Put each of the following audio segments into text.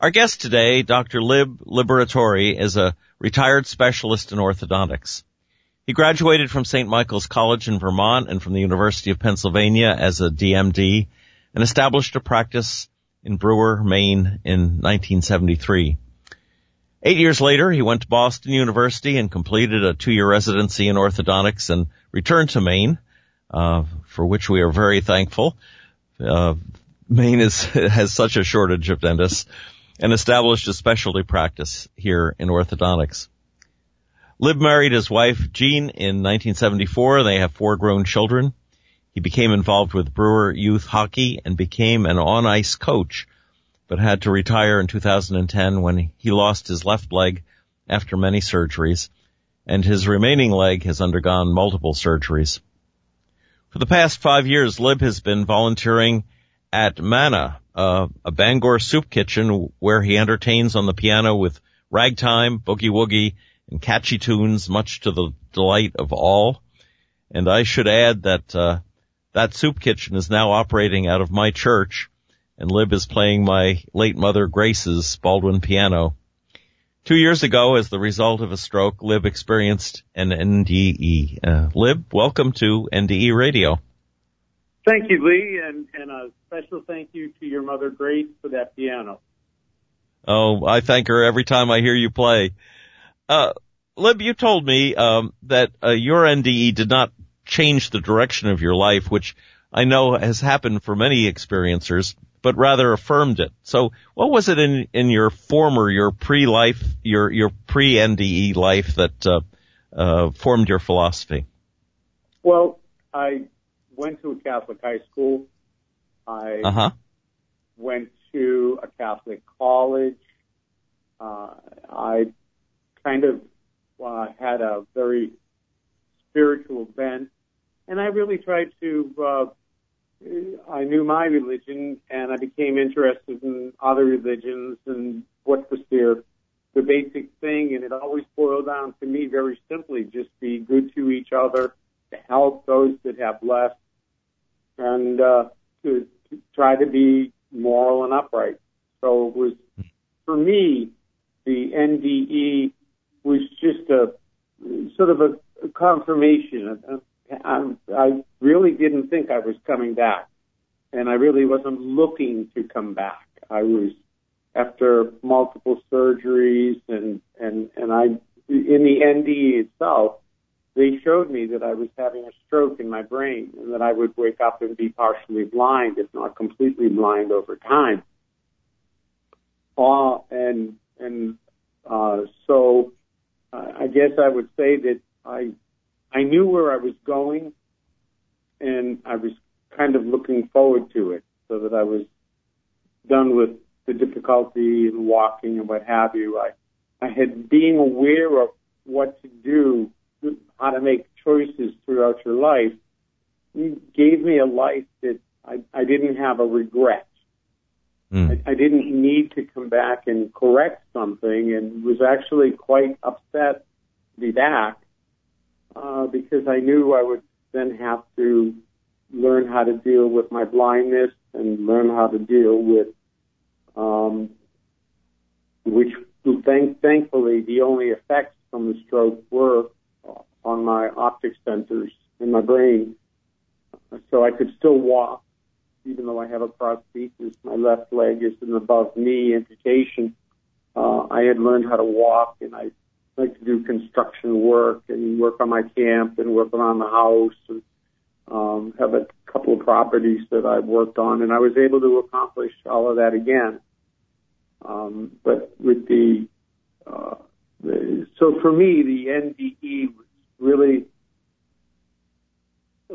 Our guest today, Dr. Lib Liberatori, is a retired specialist in orthodontics. He graduated from St. Michael's College in Vermont and from the University of Pennsylvania as a DMD and established a practice in Brewer, Maine in 1973. 8 years later, he went to Boston University and completed a 2-year residency in orthodontics and returned to Maine, for which we are very thankful. Maine has such a shortage of dentists, and established a specialty practice here in orthodontics. Lib married his wife, Jean, in 1974. They have 4 grown children. He became involved with Brewer Youth Hockey and became an on-ice coach, but had to retire in 2010 when he lost his left leg after many surgeries, and his remaining leg has undergone multiple surgeries. For the past 5 years, Lib has been volunteering at MANA, a Bangor soup kitchen where he entertains on the piano with ragtime, boogie-woogie, and catchy tunes, much to the delight of all. And I should add that that soup kitchen is now operating out of my church, and Lib is playing my late mother Grace's Baldwin piano. 2 years ago, as the result of a stroke, Lib experienced an NDE. Lib, welcome to NDE Radio. Thank you, Lee, and a special thank you to your mother Grace for that piano. Oh, I thank her every time I hear you play. Lib, you told me that your NDE did not change the direction of your life, which I know has happened for many experiencers, but rather affirmed it. So what was it in your former, your pre-NDE life that formed your philosophy? Well, I went to a Catholic high school. I went to a Catholic college. I kind of had a very spiritual bent, and I really tried to I knew my religion, and I became interested in other religions and what was the basic thing, and it always boiled down to me very simply, just be good to each other, to help those that have less, and to try to be moral and upright. So it was, for me, the NDE was just a sort of a confirmation of I really didn't think I was coming back, and I really wasn't looking to come back. I was, after multiple surgeries, and I, in the NDE itself, they showed me that I was having a stroke in my brain and that I would wake up and be partially blind, if not completely blind, over time. So I guess I would say that I knew where I was going, and I was kind of looking forward to it, so that I was done with the difficulty in walking and what have you. I had being aware of what to do, how to make choices throughout your life, gave me a life that I didn't have a regret. I didn't need to come back and correct something, and was actually quite upset to be back, because I knew I would then have to learn how to deal with my blindness and learn how to deal with, which thankfully the only effects from the stroke were on my optic sensors in my brain. So I could still walk, even though I have a prosthesis. My left leg is an above-knee amputation. I had learned how to walk, and I like to do construction work and work on my camp and work around the house, and have a couple of properties that I worked on, and I was able to accomplish all of that again. But with so for me, the NDE was really,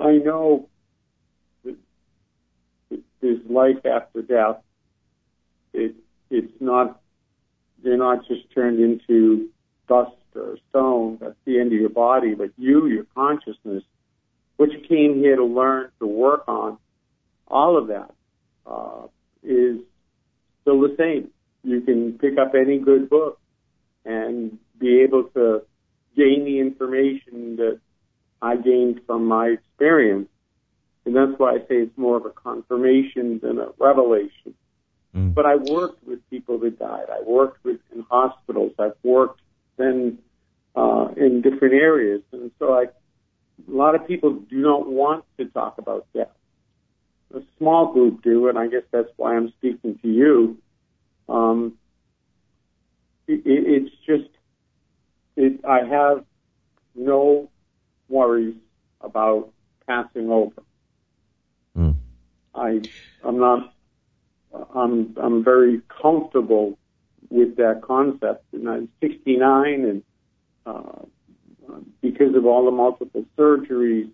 I know that there's life after death. It's not, they're not just turned into dust or stone, that's the end of your body, but you, your consciousness, what you came here to learn, to work on, all of that is still the same. You can pick up any good book and be able to gain the information that I gained from my experience. And that's why I say it's more of a confirmation than a revelation. Mm. But I worked with people that died. I worked with in hospitals. I've worked then in different areas. And so a lot of people do not want to talk about death. A small group do, and I guess that's why I'm speaking to you. I have no worries about passing over. Mm. I'm very comfortable with that concept. And I'm 69, and because of all the multiple surgeries,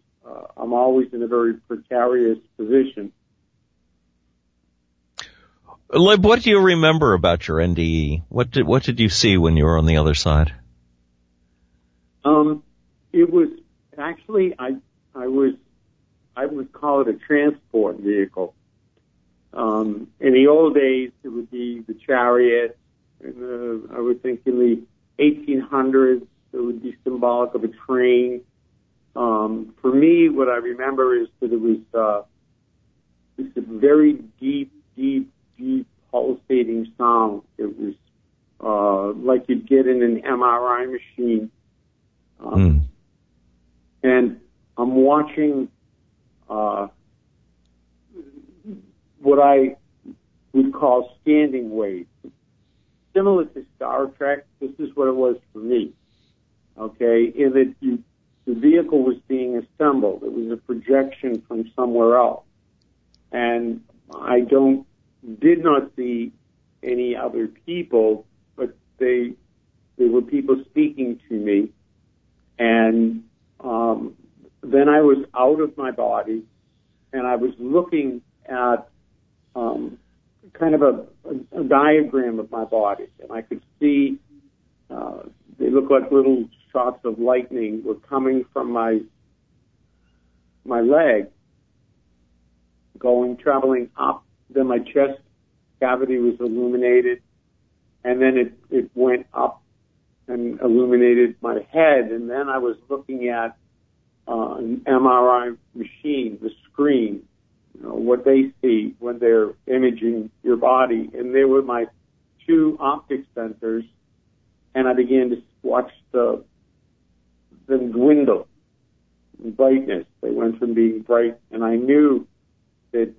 I'm always in a very precarious position. Lib, what do you remember about your NDE? What did you see when you were on the other side? It was actually I would call it a transport vehicle. In the old days, it would be the chariot. I would think in the 1800s, it would be symbolic of a train. For me, what I remember is that it was just a very deep pulsating sound. It was like you'd get in an MRI machine. And I'm watching what I would call standing waves. Similar to Star Trek, this is what it was for me, okay, in that the vehicle was being assembled. It was a projection from somewhere else. And I did not see any other people, but they were people speaking to me. And then I was out of my body, and I was looking at kind of a diagram of my body. And I could see they looked like little shots of lightning were coming from my leg, traveling up. Then my chest cavity was illuminated, and then it went up and illuminated my head. And then I was looking at an MRI machine, the screen, what they see when they're imaging your body. And they were my two optic sensors, and I began to watch the dwindle in brightness. They went from being bright, and I knew that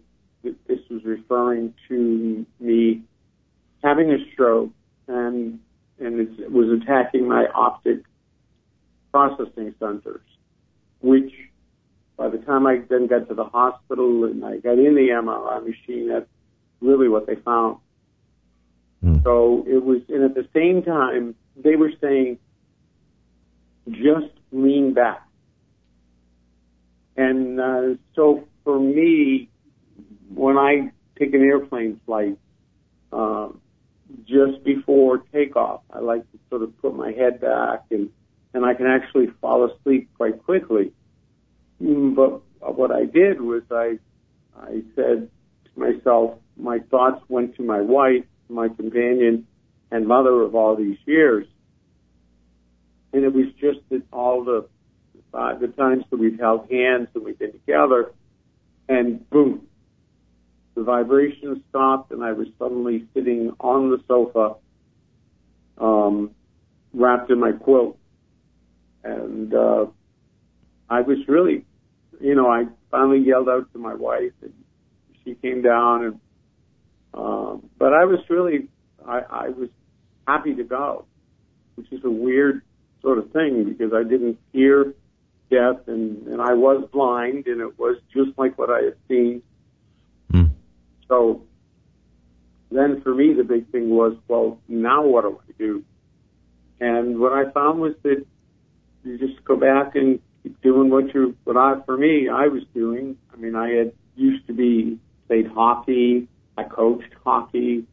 this was referring to me having a stroke, and it was attacking my optic processing centers, which by the time I then got to the hospital and I got in the MRI machine, that's really what they found. Mm. So it was, and at the same time, they were saying, just lean back. And so for me, when I take an airplane flight, just before takeoff, I like to sort of put my head back, and I can actually fall asleep quite quickly. But what I did was I said to myself, my thoughts went to my wife, my companion, and mother of all these years. And it was just that all the times that we've held hands and we've been together, and boom, the vibration stopped, and I was suddenly sitting on the sofa, wrapped in my quilt. And I was really, I finally yelled out to my wife, and she came down. And but I was really, I was happy to go, which is a weird sort of thing because I didn't fear death, and I was blind, and it was just like what I had seen. So then for me, the big thing was, well, now what do I do? And what I found was that you just go back and keep doing what I was doing. I mean, I had used to be played hockey. I coached hockey.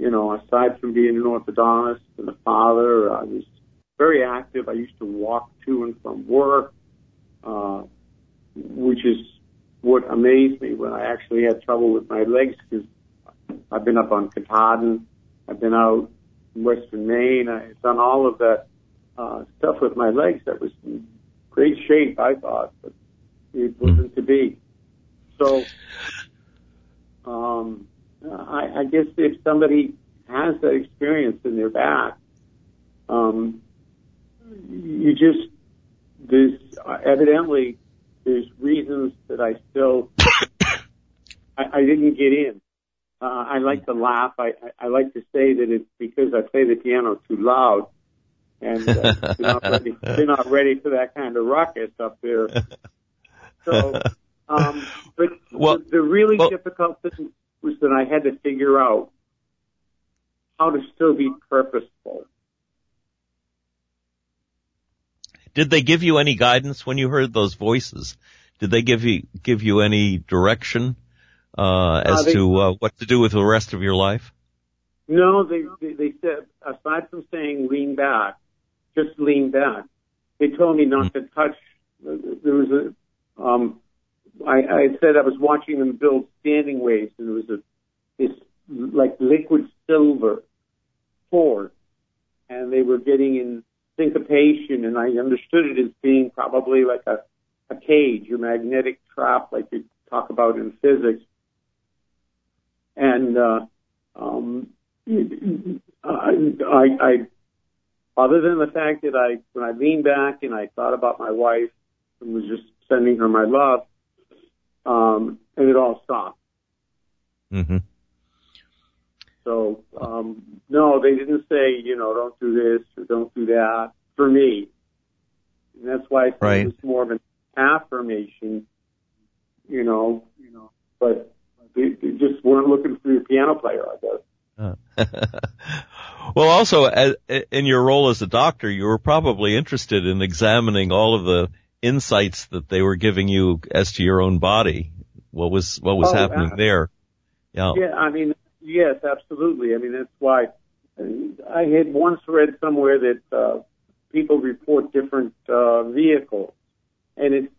Aside from being an orthodontist and a father, I was very active. I used to walk to and from work, which is what amazed me when I actually had trouble with my legs, because I've been up on Katahdin. I've been out in Western Maine. I've done all of that stuff with my legs that was in great shape, I thought, but it wasn't to be. So I guess if somebody has that experience in their back, you just, there's evidently there's reasons that I still, I didn't get in. I like to laugh. I like to say that it's because I play the piano too loud, and they're not ready for that kind of ruckus up there. So, but the really difficult thing was that I had to figure out how to still be purposeful. Did they give you any guidance when you heard those voices? Did they give you any direction as to what to do with the rest of your life? No, they said, aside from saying lean back, just lean back. They told me not to touch. There was a I said I was watching them build standing waves, and there was this like liquid silver poured, and they were getting in syncopation, and I understood it as being probably like a cage, a magnetic trap, like you talk about in physics. And I other than the fact that when I leaned back and I thought about my wife and was just sending her my love, and it all stopped. Mm-hmm. So, no, they didn't say, don't do this or don't do that for me. And that's why I think it's more of an affirmation, but they just weren't looking for your piano player, I guess. Well, also, in your role as a doctor, you were probably interested in examining all of the insights that they were giving you as to your own body. What was happening there? Yeah. Yeah, I mean, yes, absolutely. I mean, that's why I had once read somewhere that people report different vehicles, and it's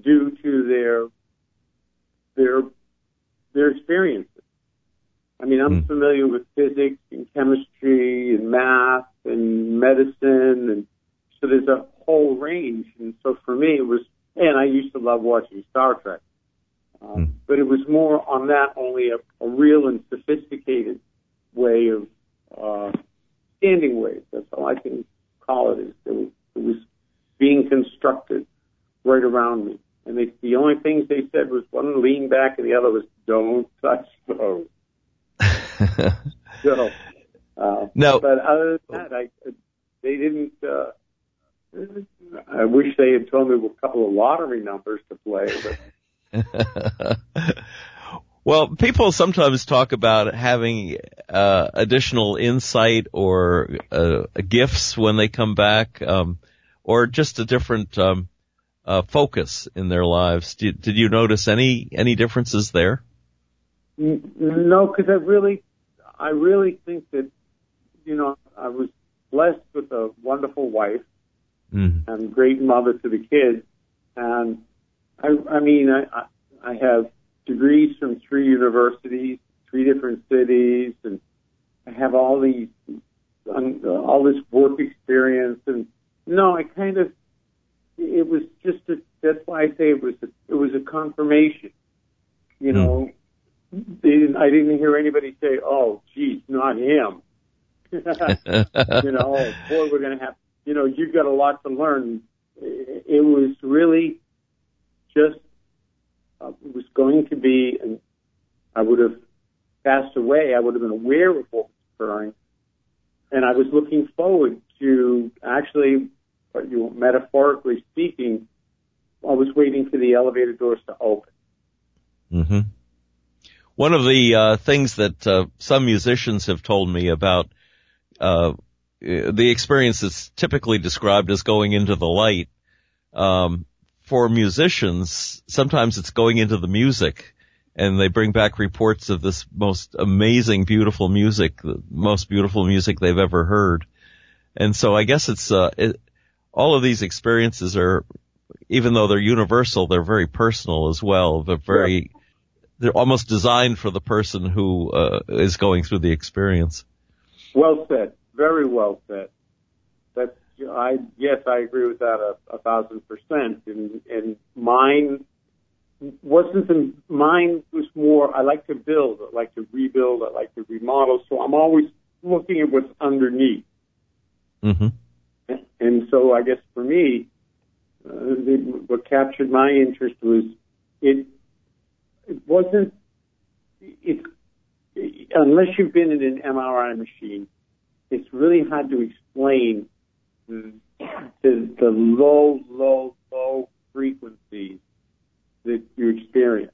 due to their experiences. I mean, I'm familiar with physics and chemistry and math and medicine, and so there's a whole range. And so for me, it was, and I used to love watching Star Trek. But it was more on that, only a real and sophisticated way of standing waves. That's all I can call it. It was being constructed right around me. And the only things they said was one lean back and the other was don't touch those. So, no. But other than that, they didn't. I wish they had told me a couple of lottery numbers to play, but. Well, people sometimes talk about having additional insight or gifts when they come back, or just a different focus in their lives. Did you notice any differences there? No, because I really think that I was blessed with a wonderful wife and great mother to the kids, and I mean, I have degrees from 3 universities, 3 different cities, and I have all this work experience. And no, it was just that's why I say it was a confirmation. I didn't hear anybody say, "Oh, geez, not him." Oh boy, we're gonna have, you've got a lot to learn. It was really. Just it was going to be, and I would have passed away. I would have been aware of what was occurring, and I was looking forward to actually, metaphorically speaking, I was waiting for the elevator doors to open. Mm-hmm. One of the things that some musicians have told me about the experience that's typically described as going into the light. For musicians, sometimes it's going into the music, and they bring back reports of this most amazing, beautiful music, the most beautiful music they've ever heard. And so I guess it's all of these experiences are, even though they're universal, they're very personal as well. They're very, they're almost designed for the person who is going through the experience. Well said. Very well said. That's, yes, I agree with that 1,000%. And mine wasn't, mine was more, I like to build, I like to rebuild, I like to remodel. So I'm always looking at what's underneath. Mm-hmm. And so I guess for me, what captured my interest was it wasn't, unless you've been in an MRI machine, it's really hard to explain the low frequencies that you experience.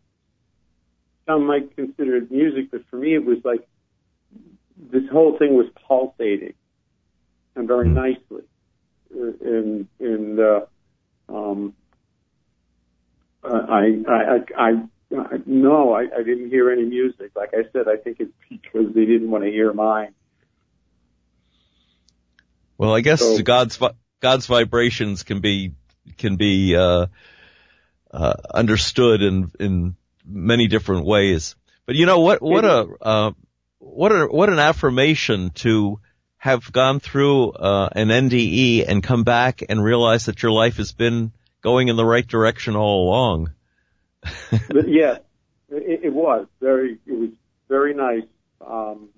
Some might consider it music, but for me it was like this whole thing was pulsating and very nicely. I didn't hear any music. Like I said, I think it's because they didn't want to hear mine. Well, I guess so, God's vibrations can be understood in many different ways. But you know what an affirmation to have gone through an NDE and come back and realize that your life has been going in the right direction all along. Yeah, it was very nice,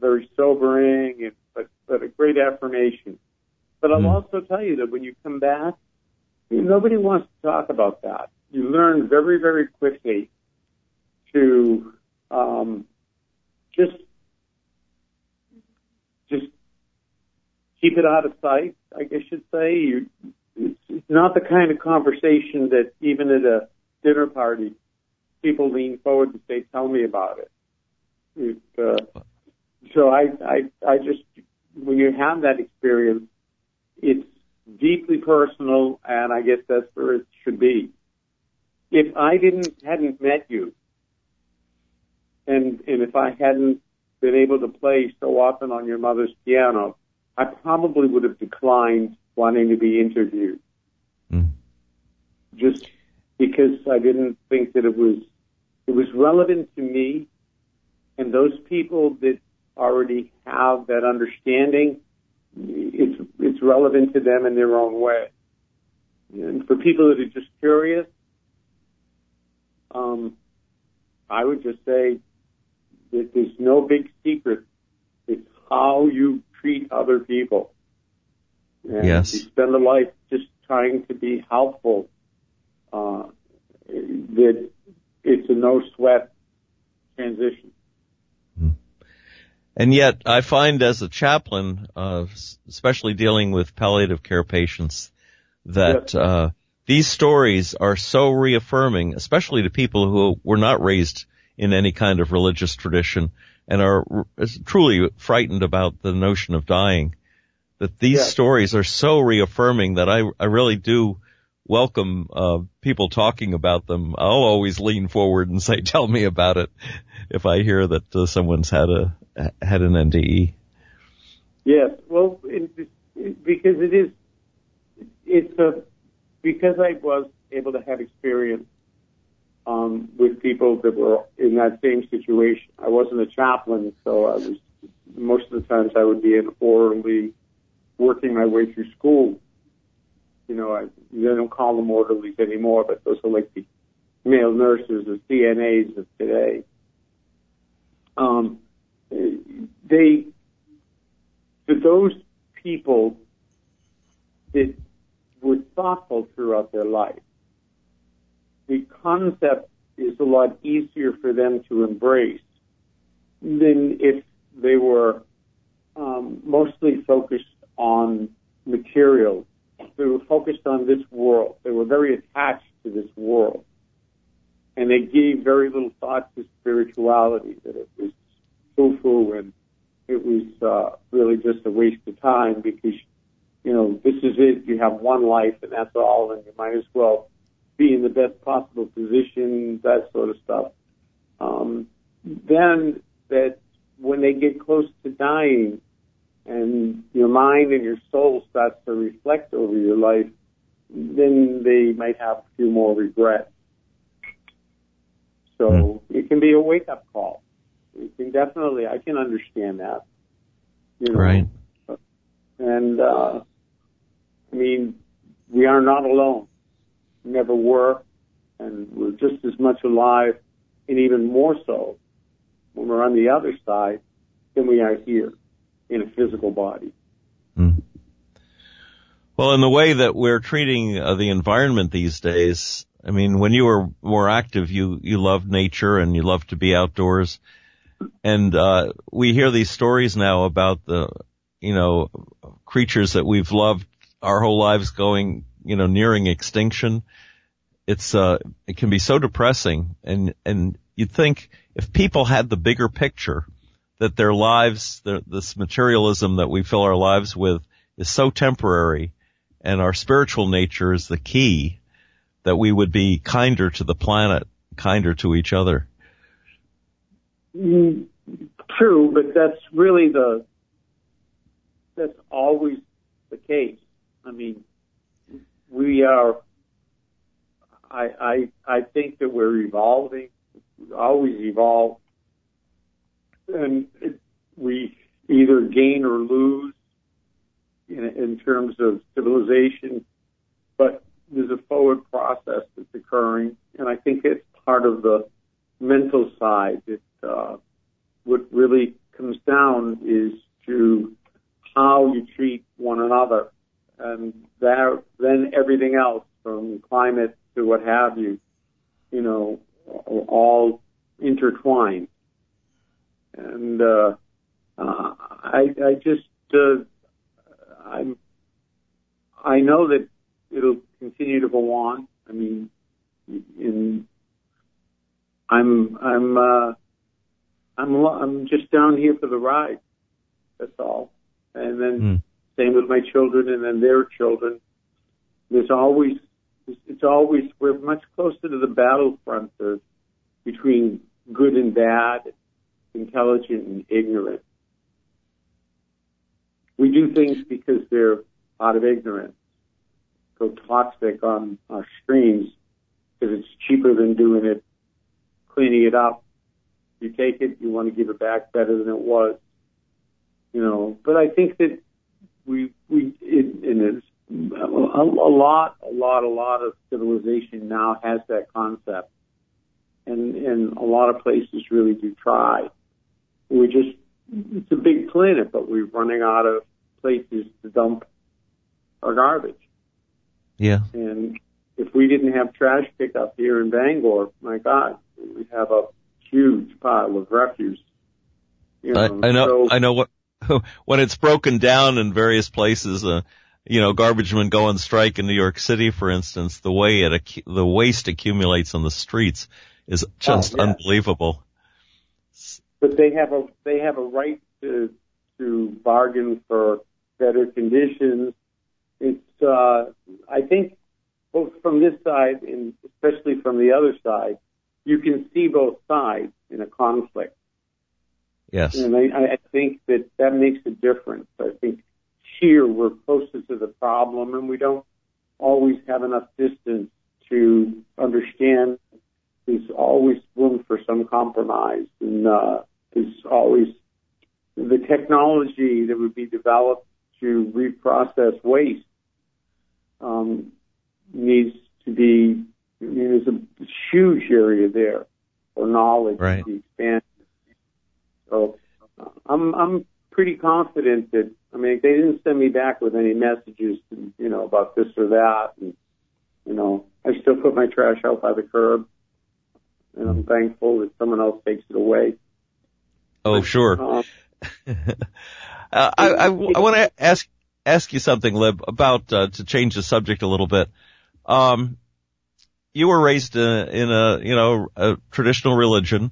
very sobering, but a great affirmation. But I'll also tell you that when you come back, nobody wants to talk about that. You learn very, very quickly to just keep it out of sight, I guess you'd say. It's not the kind of conversation that even at a dinner party, people lean forward and say, "Tell me about it." So I just, when you have that experience, it's deeply personal, and I guess that's where it should be. If I hadn't met you, and if I hadn't been able to play so often on your mother's piano, I probably would have declined wanting to be interviewed. Just because I didn't think that it was relevant to me, and those people that already have that understanding, it's relevant to them in their own way. And for people that are just curious, I would just say that there's no big secret. It's how you treat other people. And yes. You spend a life just trying to be helpful. That it's a no-sweat transition. And yet, I find as a chaplain, especially dealing with palliative care patients, that these stories are so reaffirming, especially to people who were not raised in any kind of religious tradition and are truly frightened about the notion of dying, that these stories are so reaffirming that I really do welcome people talking about them. I'll always lean forward and say, "Tell me about it," if I hear that someone's had an NDE. Yes, well, because I was able to have experience with people that were in that same situation. I wasn't a chaplain, so I was most of the times I would be in orderly, working my way through school. You know, they don't call them orderlies anymore, but those are like the male nurses or CNAs of today. Those people that were thoughtful throughout their life, the concept is a lot easier for them to embrace than if they were mostly focused on material. They were focused on this world. They were very attached to this world. And they gave very little thought to spirituality, that it was foo-foo and it was really just a waste of time because, you know, this is it. You have one life and that's all, and you might as well be in the best possible position, that sort of stuff. Then that when they get close to dying, and your mind and your soul starts to reflect over your life, then they might have a few more regrets. So it can be a wake-up call. It can definitely, I can understand that. You know? Right. And, I mean, we are not alone. We never were, and we're just as much alive, and even more so, when we're on the other side than we are here in a physical body. Mm. Well, in the way that we're treating the environment these days, I mean, when you were more active, you loved nature and you loved to be outdoors. And we hear these stories now about the, you know, creatures that we've loved our whole lives going, you know, nearing extinction. It's it can be so depressing. And you'd think if people had the bigger picture, that their lives, this materialism that we fill our lives with is so temporary, and our spiritual nature is the key, that we would be kinder to the planet, kinder to each other. True, but that's really that's always the case. I mean, we are, I think that we're evolving, we always evolve, and we either gain or lose in terms of civilization, but there's a forward process that's occurring, and I think it's part of the mental side. What really comes down is to how you treat one another, and that, then everything else, from climate to what have you, you know, all intertwined. And I just, I know that it'll continue to go on. I mean, I'm just down here for the ride. That's all. And then same with my children, and then their children. We're much closer to the battlefront between good and bad, intelligent and ignorant. We do things because they're out of ignorance. Go toxic on our streams because it's cheaper than doing it, cleaning it up. You take it, you want to give it back better than it was, you know. But I think that it's a lot of civilization now has that concept, and a lot of places really do try. It's a big planet, but we're running out of places to dump our garbage. Yeah. And if we didn't have trash pickup here in Bangor, my God, we'd have a huge pile of refuse. You know, I know what, when it's broken down in various places, you know, garbage men go on strike in New York City, for instance, the waste accumulates on the streets is just unbelievable. But they have a right to bargain for better conditions. It's, I think both from this side and especially from the other side, you can see both sides in a conflict. Yes. And I think that makes a difference. I think here we're closer to the problem, and we don't always have enough distance to understand there's always room for some compromise. And there's always the technology that would be developed to reprocess waste needs to be, I mean, there's a huge area there for knowledge to be expanded. So I'm pretty confident that, I mean, they didn't send me back with any messages, you know, about this or that. And, you know, I still put my trash out by the curb, and I'm thankful that someone else takes it away. Oh, but, sure. I want to ask you something, Lib, about, to change the subject a little bit. You were raised in a traditional religion,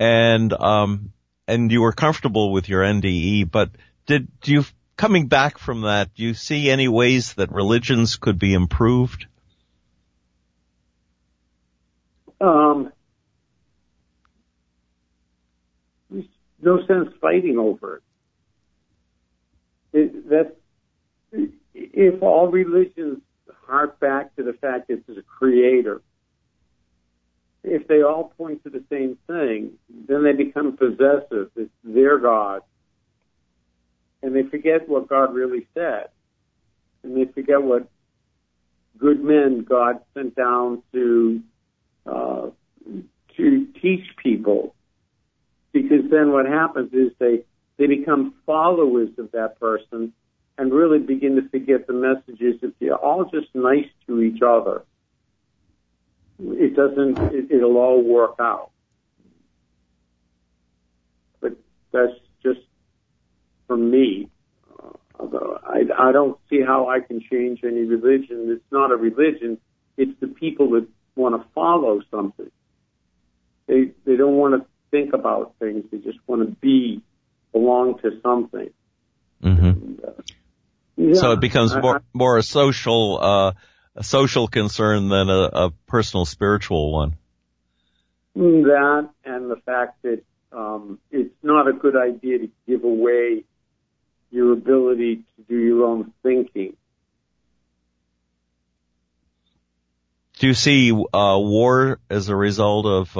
and you were comfortable with your NDE, but coming back from that, do you see any ways that religions could be improved? There's no sense fighting over it. If all religions hark back to the fact that there's a creator, if they all point to the same thing, then they become possessive. It's their God. And they forget what God really said. And they forget what good men God sent down to teach people. Because then what happens is they become followers of that person and really begin to forget the messages that they're all just nice to each other. It'll all work out. But that's just for me. Although I don't see how I can change any religion. It's not a religion. It's the people that want to follow something. They don't want to think about things. They just want to belong to something. Mm-hmm. And, yeah, so it becomes more a social concern than a personal spiritual one. That and the fact that it's not a good idea to give away your ability to do your own thinking. Do you see war as a result of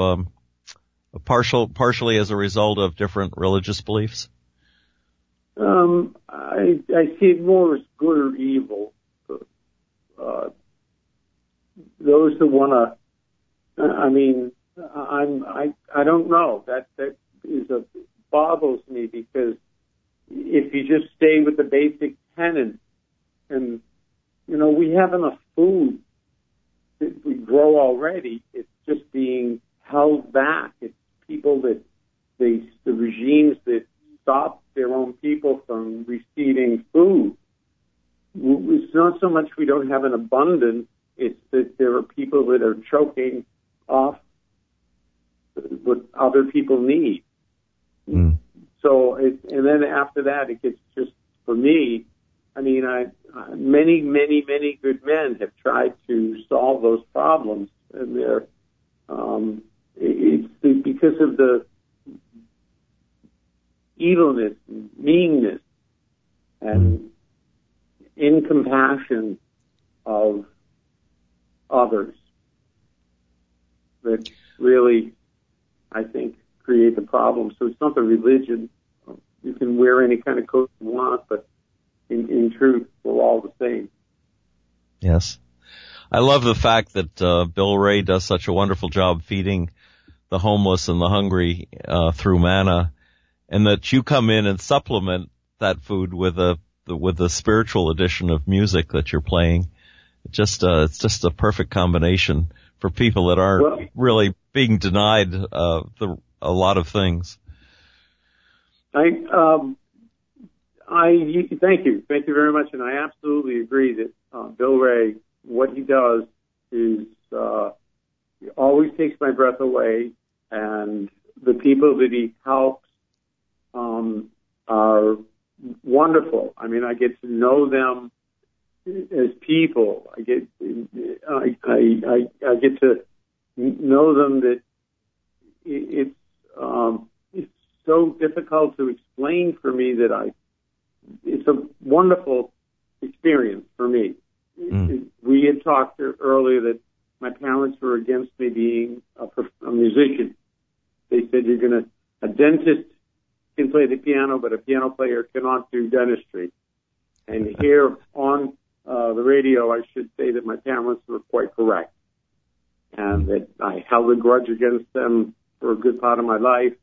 partially as a result of different religious beliefs? I see it more as good or evil. Those that want to, I don't know. That boggles me, because if you just stay with the basic tenets, and we have enough food that we grow already. It's just being held back. It's people that the regimes that stop their own people from receiving food. It's not so much we don't have an abundance, it's that there are people that are choking off what other people need. Mm. So, and then after that, it gets just, for me, many, many, many good men have tried to solve those problems, and they're, it's because of the evilness, and meanness, and incompassion of others that really, I think, create the problem. So it's not the religion. You can wear any kind of coat you want, but in truth, we're all the same. Yes. I love the fact that Bill Ray does such a wonderful job feeding the homeless and the hungry through MANA, and that you come in and supplement that food with the spiritual edition of music that you're playing. It's just a perfect combination for people that aren't really being denied a lot of things. I thank you very much, and I absolutely agree that Bill Ray, what he does is he always takes my breath away, and the people that he helps are wonderful. I get to know them as people. I get to know them. That it's so difficult to explain for me that it's a wonderful experience for me. Mm. We had talked earlier that my parents were against me being a musician. They said a dentist can play the piano, but a piano player cannot do dentistry. And here on the radio, I should say that my parents were quite correct, and that I held a grudge against them for a good part of my life,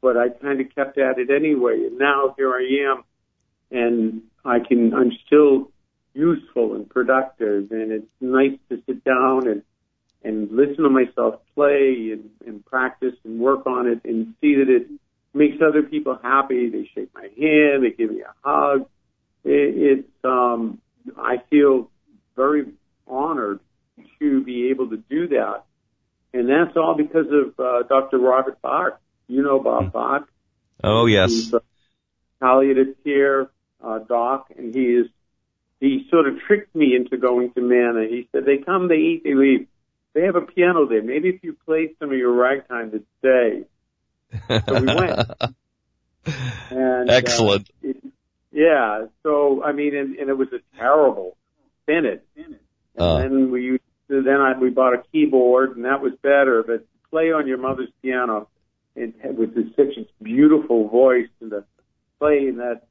but I kind of kept at it anyway. And now here I am, and I'm still useful and productive, and it's nice to sit down and listen to myself play and practice and work on it and see that it makes other people happy. They shake my hand, they give me a hug. I feel very honored to be able to do that. And that's all because of Dr. Robert Bach. You know Bob Bach. Oh, yes. He's a palliative care doc, and he sort of tricked me into going to MANA. He said, they come, they eat, they leave. They have a piano there. Maybe if you play some of your ragtime, it'd stay. So we went. And, excellent. Yeah. So, I mean, and it was a terrible Bennett. And then we bought a keyboard, and that was better. But play on your mother's piano, and with such a beautiful voice, and to play in that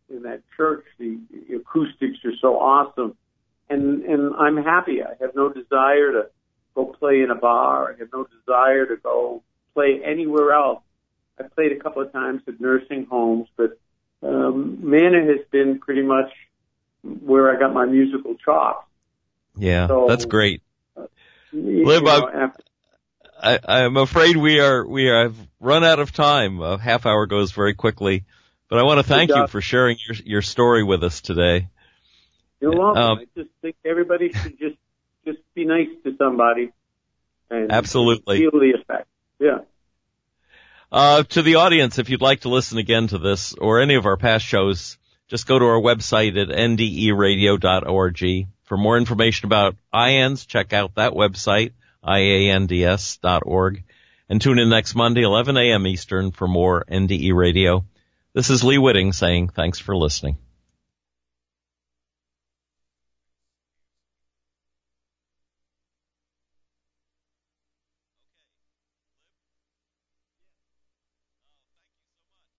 church, the acoustics are so awesome. And I'm happy. I have no desire to go play in a bar. I have no desire to go play anywhere else. I've played a couple of times at nursing homes, but MANA has been pretty much where I got my musical chops. Yeah, so, that's great. Lib, I'm afraid we have run out of time. A half hour goes very quickly, but I want to thank you for sharing your story with us today. You're welcome. I just think everybody should just be nice to somebody. And absolutely. Feel the effect. Yeah. To the audience, if you'd like to listen again to this or any of our past shows, just go to our website at nderadio.org. For more information about IONS, check out that website, IANDS.org. And tune in next Monday, 11 a.m. Eastern, for more NDE Radio. This is Lee Whitting saying thanks for listening.